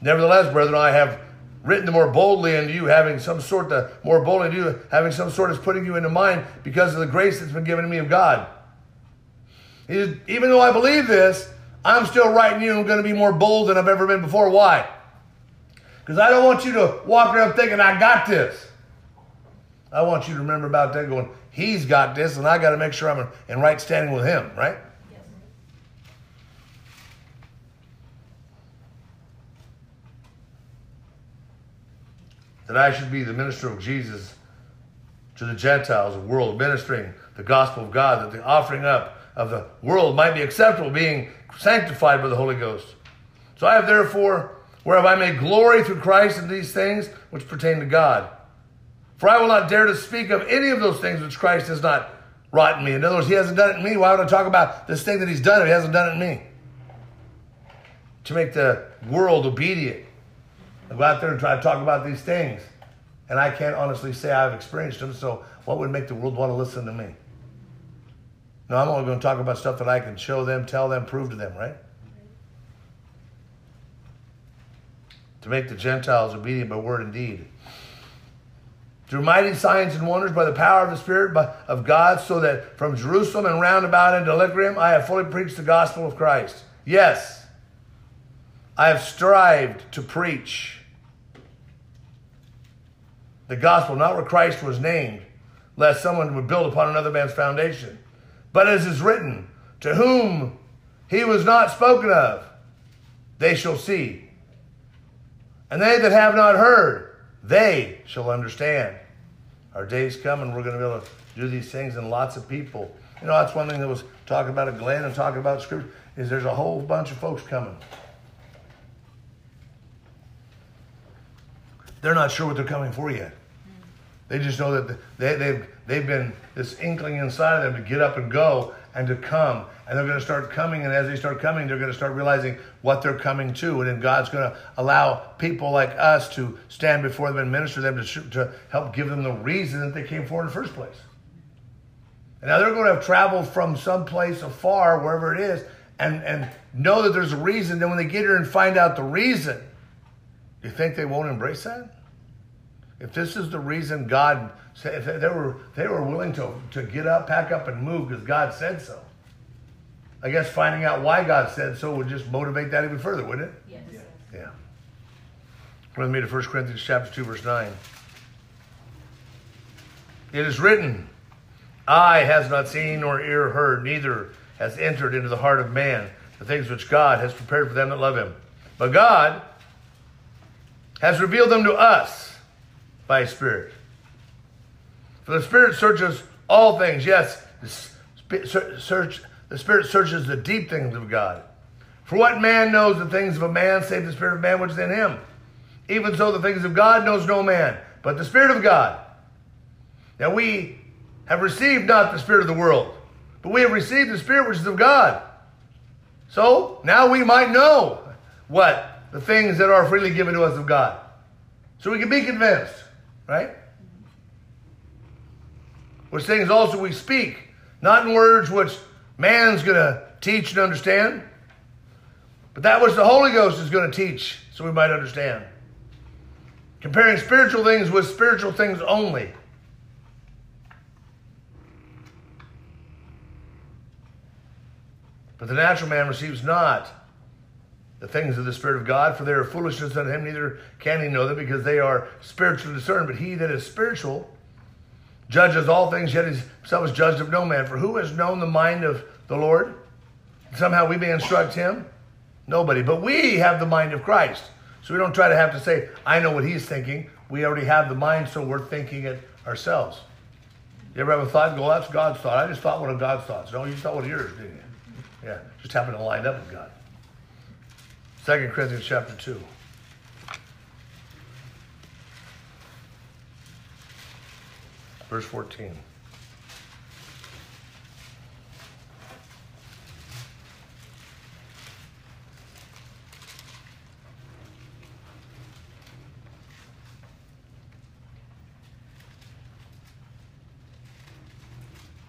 Nevertheless, brethren, I have written the more boldly unto you, having some sort the more boldly unto you, having some sort is putting you into mind because of the grace that's been given to me of God. Even though I believe this, I'm still writing you, I'm going to be more bold than I've ever been before. Why? Because I don't want you to walk around thinking, I got this. I want you to remember about that going, he's got this, and I got to make sure I'm in right standing with him, right? Yes. That I should be the minister of Jesus to the Gentiles, the world, ministering the gospel of God, that the offering up of the world might be acceptable, being sanctified by the Holy Ghost. So I have therefore... whereof I may glory through Christ in these things which pertain to God. For I will not dare to speak of any of those things which Christ has not wrought in me. In other words, he hasn't done it in me. Why would I talk about this thing that he's done if he hasn't done it in me? To make the world obedient. I go out there and try to talk about these things, and I can't honestly say I've experienced them, so what would make the world want to listen to me? No, I'm only going to talk about stuff that I can show them, tell them, prove to them, right? To make the Gentiles obedient by word and deed. Through mighty signs and wonders by the power of the Spirit of God, so that from Jerusalem and round about into Illyricum, I have fully preached the gospel of Christ. Yes, I have strived to preach the gospel, not where Christ was named, lest someone would build upon another man's foundation. But as is written, to whom he was not spoken of, they shall see. And they that have not heard, they shall understand. Our day's coming. We're going to be able to do these things in lots of people. You know, that's one thing that was talking about at Glenn and talking about Scripture, is there's a whole bunch of folks coming. They're not sure what they're coming for yet. They just know that they, they've, they've been this inkling inside of them to get up and go and to come. And they're going to start coming. And as they start coming, they're going to start realizing what they're coming to. And then God's going to allow people like us to stand before them and minister to them to, to help give them the reason that they came for in the first place. And now they're going to have traveled from someplace afar, wherever it is, and, and know that there's a reason. Then when they get here and find out the reason, you think they won't embrace that? If this is the reason God said, if they were they were willing to, to get up, pack up, and move because God said so. I guess finding out why God said so would just motivate that even further, wouldn't it? Yes. Yeah. yeah. Let me to First Corinthians chapter two, verse nine. It is written, eye has not seen nor ear heard, neither has entered into the heart of man the things which God has prepared for them that love him. But God has revealed them to us by His Spirit. For the Spirit searches all things. Yes, the, search, the Spirit searches the deep things of God. For what man knows the things of a man, save the Spirit of man which is in him? Even so, the things of God knows no man, but the Spirit of God. Now we have received not the Spirit of the world, but we have received the Spirit which is of God. So now we might know what? The things that are freely given to us of God. So we can be convinced. Right? Which things also we speak, not in words which man's going to teach and understand, but that which the Holy Ghost is going to teach, so we might understand. Comparing spiritual things with spiritual things only. But the natural man receives not the things of the Spirit of God, for they are foolishness unto him, neither can he know them, because they are spiritually discerned. But he that is spiritual judges all things, yet himself is judged of no man. For who has known the mind of the Lord? Somehow we may instruct him? Nobody. But we have the mind of Christ. So we don't try to have to say, I know what he's thinking. We already have the mind, so we're thinking it ourselves. You ever have a thought and go, that's God's thought. I just thought one of God's thoughts. No, you just thought one of yours, didn't you? Yeah, just happened to line up with God. Second Corinthians chapter two. verse fourteen.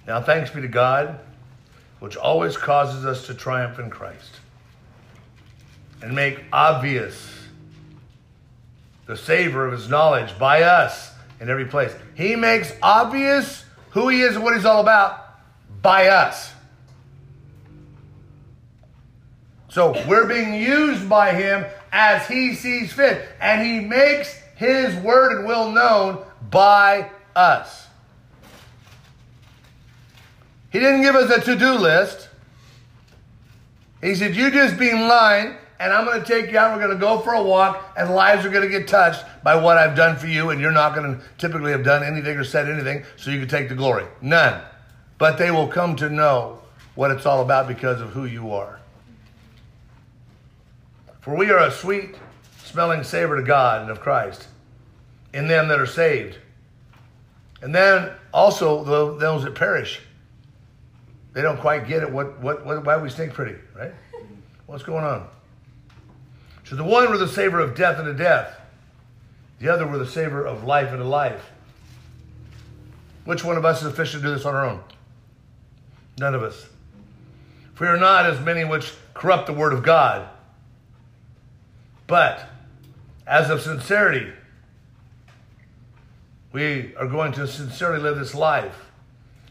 Now thanks be to God, which always causes us to triumph in Christ, and make obvious the savor of his knowledge by us in every place. He makes obvious who he is and what he's all about by us. So we're being used by him as he sees fit. And he makes his word and will known by us. He didn't give us a to-do list. He said, you just be in line, and I'm going to take you out. We're going to go for a walk, and lives are going to get touched by what I've done for you, and you're not going to typically have done anything or said anything, so you can take the glory. None. But they will come to know what it's all about because of who you are. For we are a sweet-smelling savor to God and of Christ in them that are saved, and then also those that perish. They don't quite get it. What? What? what why we stink pretty, right? What's going on? So the one were the savor of death unto death. The other were the savor of life unto life. Which one of us is efficient to do this on our own? None of us. For we are not as many which corrupt the word of God, but as of sincerity, we are going to sincerely live this life.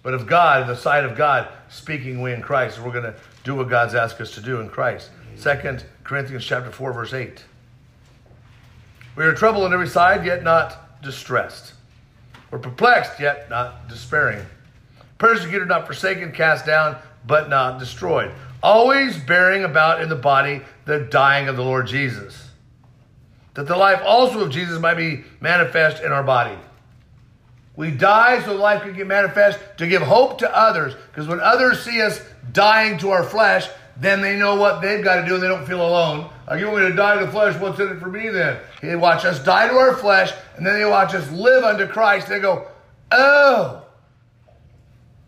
But of God, in the sight of God, speaking we in Christ, we're going to do what God's asked us to do in Christ. Second Corinthians chapter four, verse eight. We are troubled on every side, yet not distressed. We're perplexed, yet not despairing. Persecuted, not forsaken, cast down, but not destroyed. Always bearing about in the body the dying of the Lord Jesus, that the life also of Jesus might be manifest in our body. We die so life can get manifest, to give hope to others. Because when others see us dying to our flesh, then they know what they've got to do and they don't feel alone. Like, you want me to die to the flesh? What's in it for me then? They watch us die to our flesh, and then they watch us live unto Christ. They go, oh,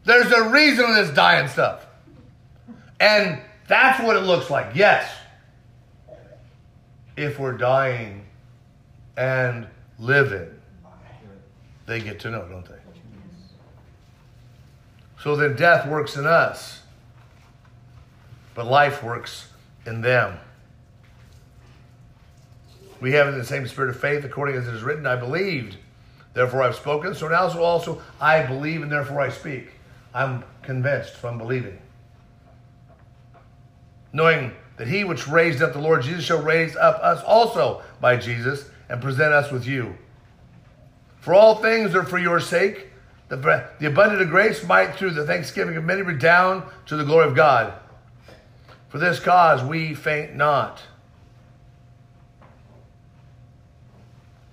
there's a reason for this dying stuff. And that's what it looks like, yes. If we're dying and living, they get to know, don't they? So then death works in us, but life works in them. We have the same spirit of faith, according as it is written, I believed, therefore I've spoken. So now also, also I believe, and therefore I speak. I'm convinced, so I'm believing. Knowing that he which raised up the Lord Jesus shall raise up us also by Jesus, and present us with you. For all things are for your sake, that the abundance of grace might through the thanksgiving of many redound to the glory of God. For this cause we faint not.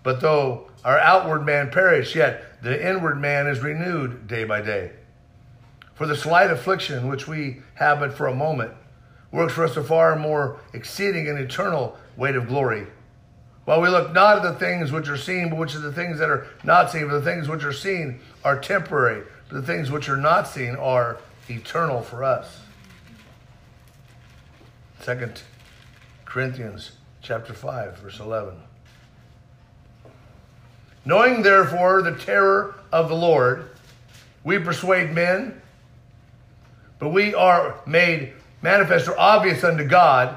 But though our outward man perish, yet the inward man is renewed day by day. For the slight affliction which we have but for a moment works for us a far more exceeding and eternal weight of glory. While we look not at the things which are seen, but which are the things that are not seen. For the things which are seen are temporary, but the things which are not seen are eternal for us. Second Corinthians chapter five, verse eleven. Knowing, therefore, the terror of the Lord, we persuade men, but we are made manifest or obvious unto God,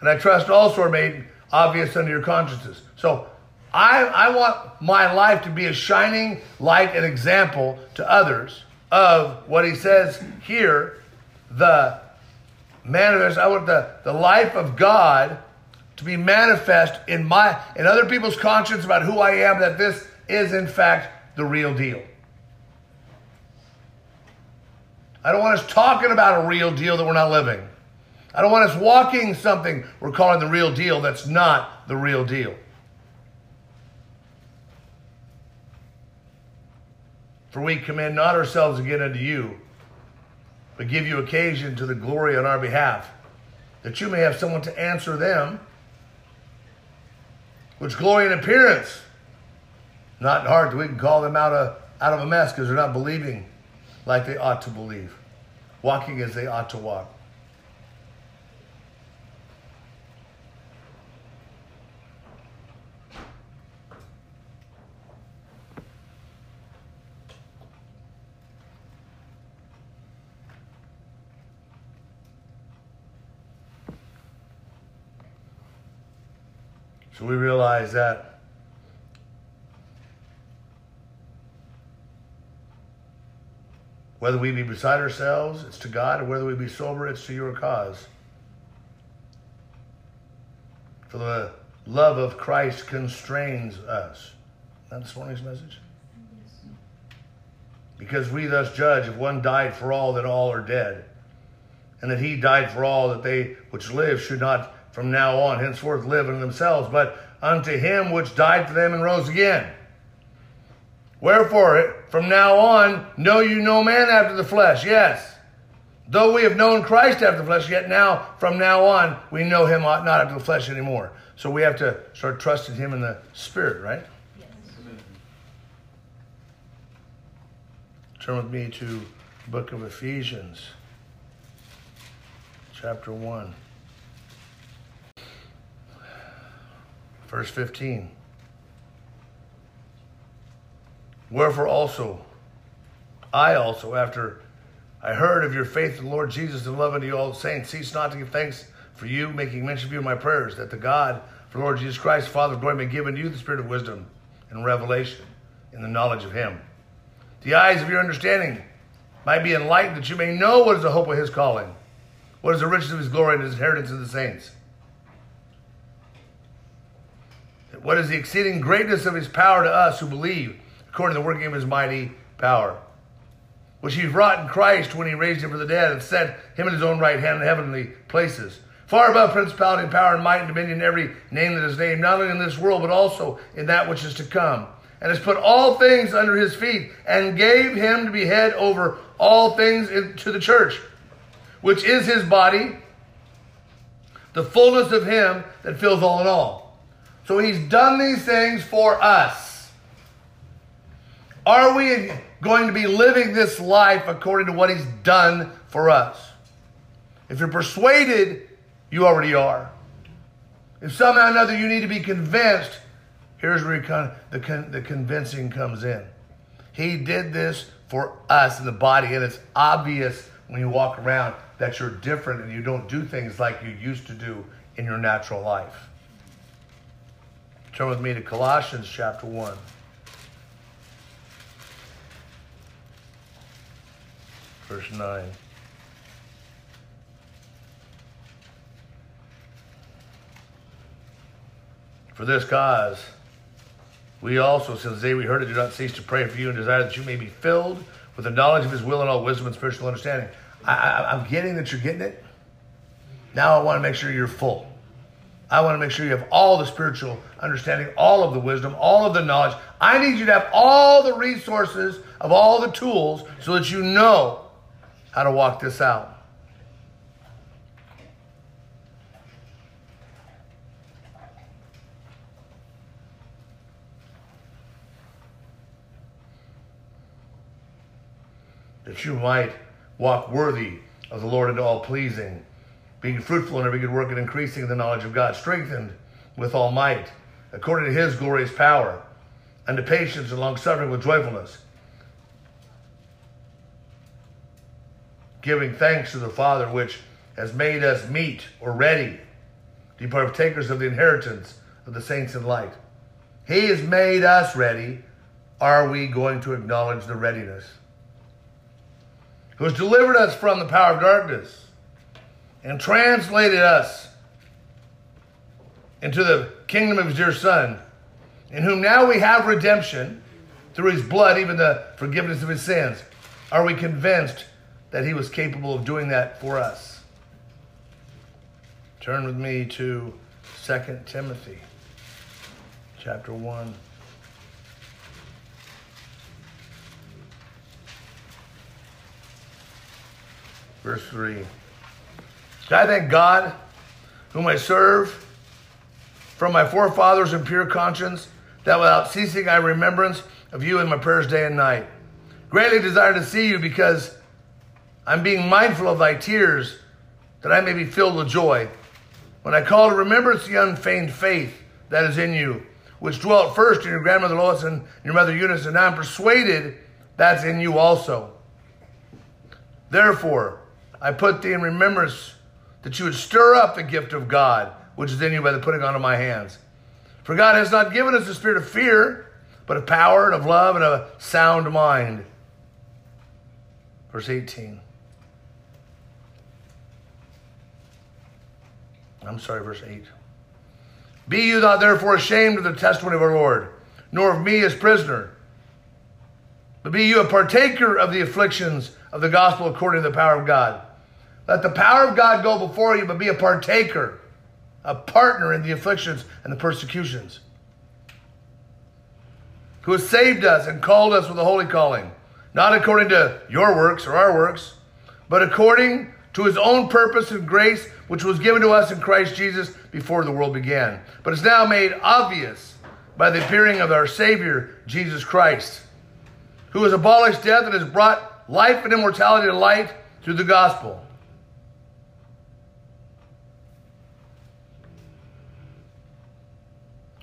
and I trust also are made obvious unto your consciences. So I, I want my life to be a shining light and example to others of what he says here, the manifest. I want the, the life of God to be manifest in my in other people's conscience about who I am, that this is in fact the real deal. I don't want us talking about a real deal that we're not living. I don't want us walking something we're calling the real deal that's not the real deal. For we commend not ourselves again unto you, but give you occasion to the glory on our behalf, that you may have someone to answer them, which glory in appearance, not in heart. We can call them out of, out of a mess because they're not believing like they ought to believe, walking as they ought to walk. So we realize that whether we be beside ourselves, it's to God, or whether we be sober, it's to your cause. For the love of Christ constrains us. Isn't that this morning's message? Yes. Because we thus judge, if one died for all, then all are dead. And that he died for all, that they which live should not from now on henceforth live in themselves, but unto him which died for them and rose again. Wherefore, from now on, know you no man after the flesh. Yes, though we have known Christ after the flesh, yet now, from now on, we know him not after the flesh anymore. So we have to start trusting him in the Spirit, right? Yes. Amen. Turn with me to the book of Ephesians, chapter one, verse fifteen. Wherefore also, I also, after I heard of your faith in the Lord Jesus and love unto you all saints. Cease not to give thanks for you, making mention of you in my prayers, that the God, for the Lord Jesus Christ, Father of glory, may give unto you the spirit of wisdom and revelation in the knowledge of him. The eyes of your understanding might be enlightened, that you may know what is the hope of his calling, what is the riches of his glory and his inheritance of the saints, what is the exceeding greatness of his power to us who believe, according to the working of his mighty power, which he wrought in Christ when he raised him from the dead and set him in his own right hand in heavenly places, far above principality and power and might and dominion, every name that is named, not only in this world, but also in that which is to come. And has put all things under his feet and gave him to be head over all things to the church, which is his body, the fullness of him that fills all in all. So he's done these things for us. Are we going to be living this life according to what he's done for us? If you're persuaded, you already are. If somehow or another you need to be convinced, here's where con- the, con- the convincing comes in. He did this for us in the body, and it's obvious when you walk around that you're different and you don't do things like you used to do in your natural life. Turn with me to Colossians chapter one. Verse nine. For this cause, we also, since the day we heard it, do not cease to pray for you and desire that you may be filled with the knowledge of his will and all wisdom and spiritual understanding. I, I, I'm getting that you're getting it. Now I want to make sure you're full. I want to make sure you have all the spiritual understanding, all of the wisdom, all of the knowledge. I need you to have all the resources of all the tools so that you know how to walk this out. That you might walk worthy of the Lord and all pleasing, being fruitful in every good work and increasing in the knowledge of God, strengthened with all might, according to his glorious power, unto patience and long-suffering with joyfulness, giving thanks to the Father, which has made us meet or ready to be partakers of the inheritance of the saints in light. He has made us ready. Are we going to acknowledge the readiness? Who has delivered us from the power of darkness and translated us into the kingdom of his dear Son, in whom now we have redemption through his blood, even the forgiveness of his sins. Are we convinced that he was capable of doing that for us? Turn with me to Second Timothy chapter one. Verse three. I thank God, whom I serve from my forefathers in pure conscience, that without ceasing I remembrance of you in my prayers day and night. Greatly desire to see you, because I'm being mindful of thy tears, that I may be filled with joy. When I call to remembrance the unfeigned faith that is in you, which dwelt first in your grandmother Lois and your mother Eunice, and now I'm persuaded that's in you also. Therefore, I put thee in remembrance that you would stir up the gift of God, which is in you by the putting on of my hands. For God has not given us the spirit of fear, but of power and of love and of a sound mind. Verse eighteen. I'm sorry, verse eight. Be you not therefore ashamed of the testimony of our Lord, nor of me as prisoner, but be you a partaker of the afflictions of the gospel according to the power of God. Let the power of God go before you, but be a partaker, a partner in the afflictions and the persecutions. Who has saved us and called us with a holy calling, not according to your works or our works, but according to his own purpose and grace, which was given to us in Christ Jesus before the world began, but is now made obvious by the appearing of our Savior, Jesus Christ, who has abolished death and has brought life and immortality to light through the gospel.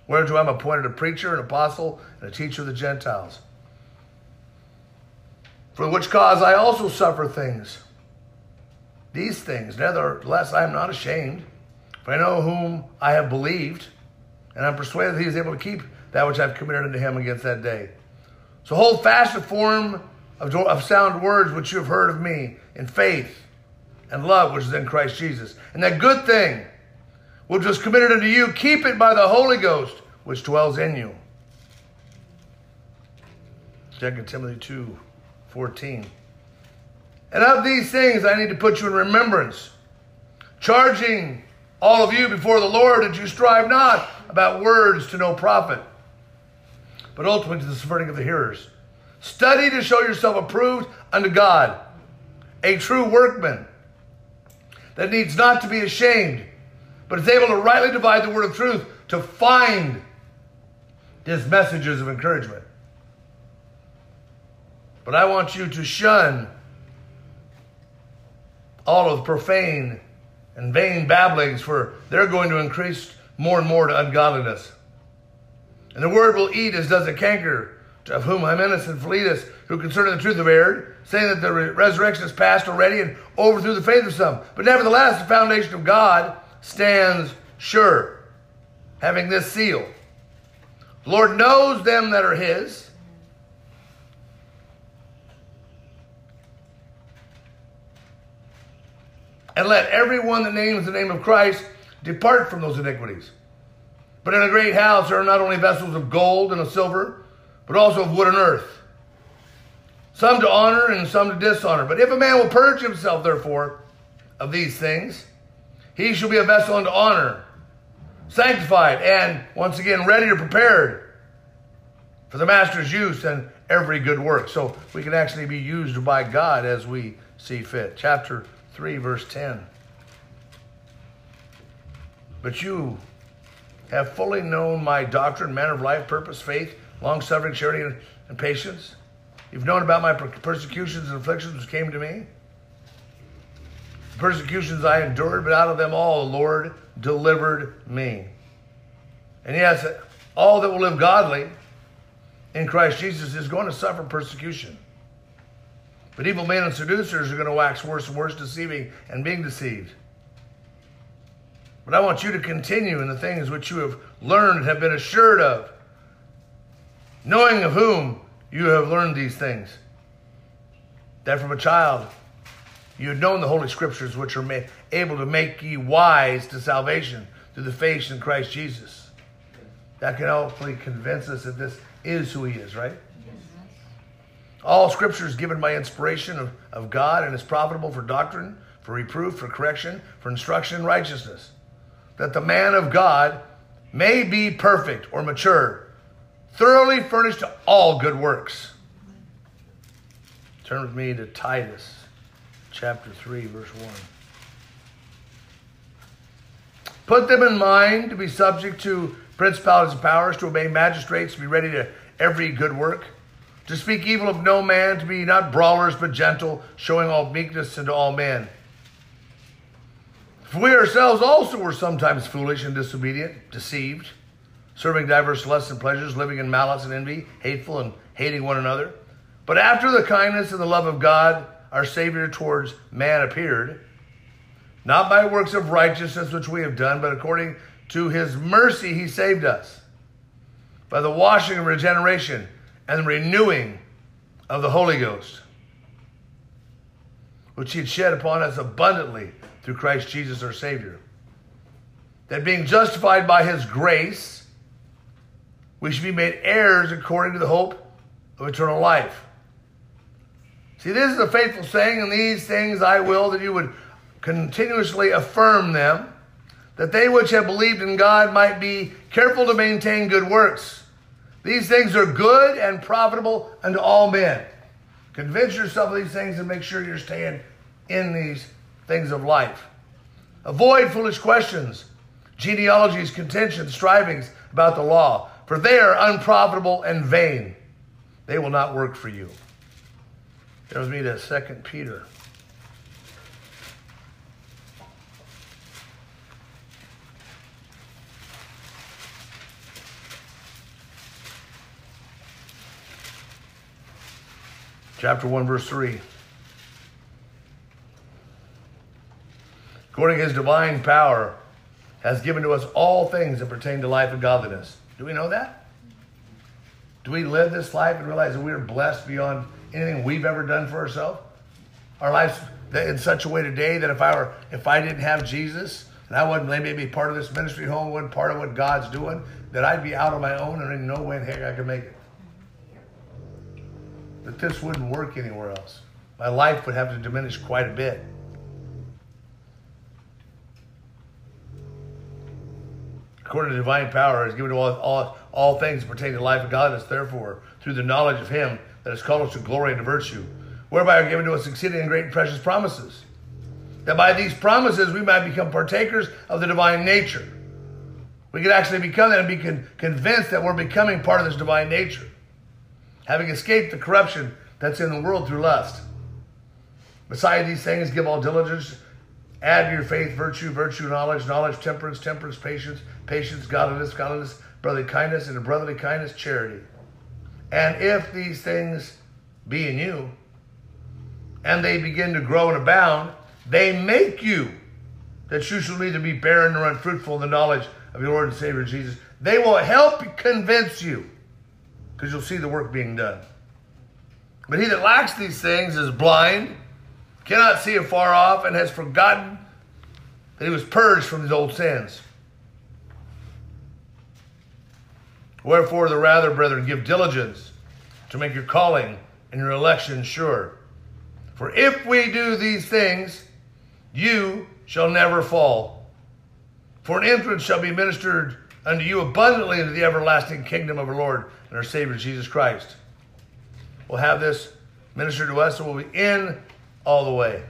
Whereunto I am appointed a preacher, an apostle, and a teacher of the Gentiles. For which cause I also suffer things. These things, nevertheless, I am not ashamed. For I know whom I have believed, and I'm persuaded that he is able to keep that which I've committed unto him against that day. So hold fast the form of, of sound words which you have heard of me, in faith and love which is in Christ Jesus. And that good thing which was committed unto you, keep it by the Holy Ghost which dwells in you. Second Timothy two fourteen. And of these things I need to put you in remembrance, charging all of you before the Lord that you strive not about words to no profit, but ultimately to the subverting of the hearers. Study to show yourself approved unto God, a true workman that needs not to be ashamed, but is able to rightly divide the word of truth, to find his messages of encouragement. But I want you to shun all of profane and vain babblings, for they're going to increase more and more to ungodliness. And the word will eat as does a canker, of whom Hymenaeus and Philetus, who concerning the truth have erred, saying that the resurrection is past already and overthrew the faith of some. But nevertheless, the foundation of God stands sure, having this seal. The Lord knows them that are his. And let everyone that names the name of Christ depart from those iniquities. But in a great house there are not only vessels of gold and of silver, but also of wood and earth, some to honor and some to dishonor. But if a man will purge himself, therefore, of these things, he shall be a vessel unto honor, sanctified, and, once again, ready or prepared for the master's use and every good work. So we can actually be used by God as we see fit. Chapter three, verse ten. But you have fully known my doctrine, manner of life, purpose, faith, long-suffering, charity, and, and patience. You've known about my per persecutions and afflictions which came to me. The persecutions I endured, but out of them all the Lord delivered me. And yes, all that will live godly in Christ Jesus is going to suffer persecution. But evil men and seducers are going to wax worse and worse, deceiving and being deceived. But I want you to continue in the things which you have learned and have been assured of, knowing of whom you have learned these things, that from a child you had known the Holy Scriptures, which are ma able to make ye wise to salvation through the faith in Christ Jesus. That can hopefully convince us that this is who he is, right? Yes. All Scripture is given by inspiration of, of God and is profitable for doctrine, for reproof, for correction, for instruction in righteousness, that the man of God may be perfect or mature, thoroughly furnished to all good works. Turn with me to Titus chapter three, verse one. Put them in mind to be subject to principalities and powers, to obey magistrates, to be ready to every good work, to speak evil of no man, to be not brawlers but gentle, showing all meekness unto all men. For we ourselves also were sometimes foolish and disobedient, deceived, serving diverse lusts and pleasures, living in malice and envy, hateful and hating one another. But after the kindness and the love of God, our Savior towards man appeared, not by works of righteousness which we have done, but according to his mercy he saved us, by the washing of regeneration and the renewing of the Holy Ghost, which he had shed upon us abundantly through Christ Jesus our Savior, that being justified by his grace, we should be made heirs according to the hope of eternal life. See, this is a faithful saying, and these things I will that you would continuously affirm them, that they which have believed in God might be careful to maintain good works. These things are good and profitable unto all men. Convince yourself of these things and make sure you're staying in these things of life. Avoid foolish questions, genealogies, contentions, strivings about the law, for they are unprofitable and vain. They will not work for you. There was me to Second Peter. chapter one, verse three. According to his divine power, has given to us all things that pertain to life and godliness. Do we know that? Do we live this life and realize that we are blessed beyond anything we've ever done for ourselves? Our life's in such a way today that if I were, if I didn't have Jesus, and I wasn't maybe part of this ministry home, wasn't part of what God's doing, that I'd be out on my own and in no way in heck I could make it. But this wouldn't work anywhere else. My life would have to diminish quite a bit. According to divine power, is given to all, all, all things pertaining to life and godliness, therefore, through the knowledge of him that has called us to glory and to virtue, whereby are given to us exceeding great and precious promises, that by these promises we might become partakers of the divine nature. We could actually become that and be con- convinced that we're becoming part of this divine nature, having escaped the corruption that's in the world through lust. Beside these things, give all diligence, add to your faith virtue, virtue knowledge, knowledge temperance, temperance patience, patience godliness, godliness brotherly kindness, and in brotherly kindness charity. And if these things be in you, and they begin to grow and abound, they make you that you shall neither be barren nor unfruitful in the knowledge of your Lord and Savior Jesus. They will help convince you because you'll see the work being done. But he that lacks these things is blind, cannot see afar off, and has forgotten that he was purged from his old sins. Wherefore, the rather, brethren, give diligence to make your calling and your election sure. For if we do these things, you shall never fall. For an entrance shall be ministered unto you abundantly into the everlasting kingdom of our Lord and our Savior Jesus Christ. We'll have this ministered to us, and we'll be in all the way.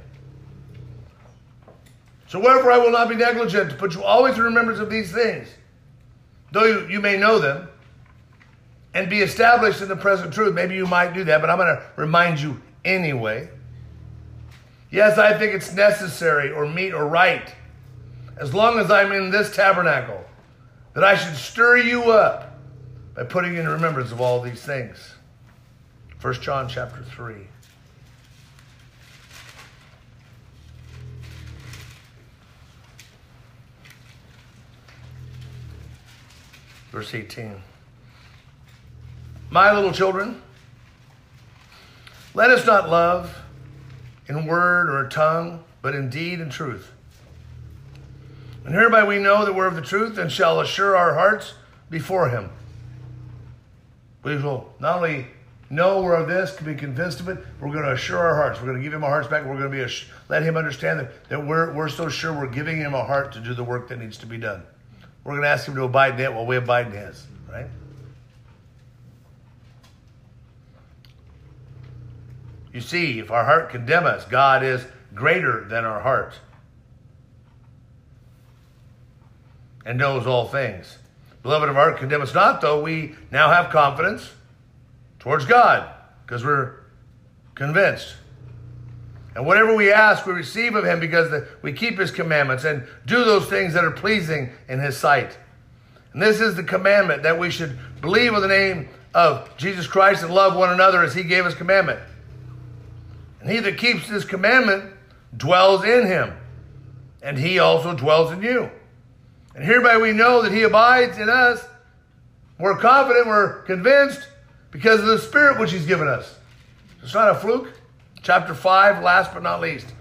So wherefore I will not be negligent to put you always in remembrance of these things, though you, you may know them, and be established in the present truth. Maybe you might do that, but I'm going to remind you anyway. Yes, I think it's necessary or meet or right, as long as I'm in this tabernacle, that I should stir you up by putting you in remembrance of all these things. First John chapter three. Verse eighteen. My little children, let us not love in word or tongue, but in deed and truth. And hereby we know that we're of the truth and shall assure our hearts before him. We will not only know we're of this, can be convinced of it, we're going to assure our hearts. We're going to give him our hearts back. We're going to be ass- let him understand that, that we're, we're so sure we're giving him a heart to do the work that needs to be done. We're going to ask him to abide in it while we abide in his, right? You see, if our heart condemn us, God is greater than our heart and knows all things. Beloved, if our heart condemn us not, though, we now have confidence towards God because we're convinced. And whatever we ask, we receive of him because the, we keep his commandments and do those things that are pleasing in his sight. And this is the commandment, that we should believe in the name of Jesus Christ and love one another as he gave us commandment. And he that keeps this commandment dwells in him, and he also dwells in you. And hereby we know that he abides in us. We're confident, we're convinced, because of the Spirit which he's given us. It's not a fluke. Chapter five, last but not least.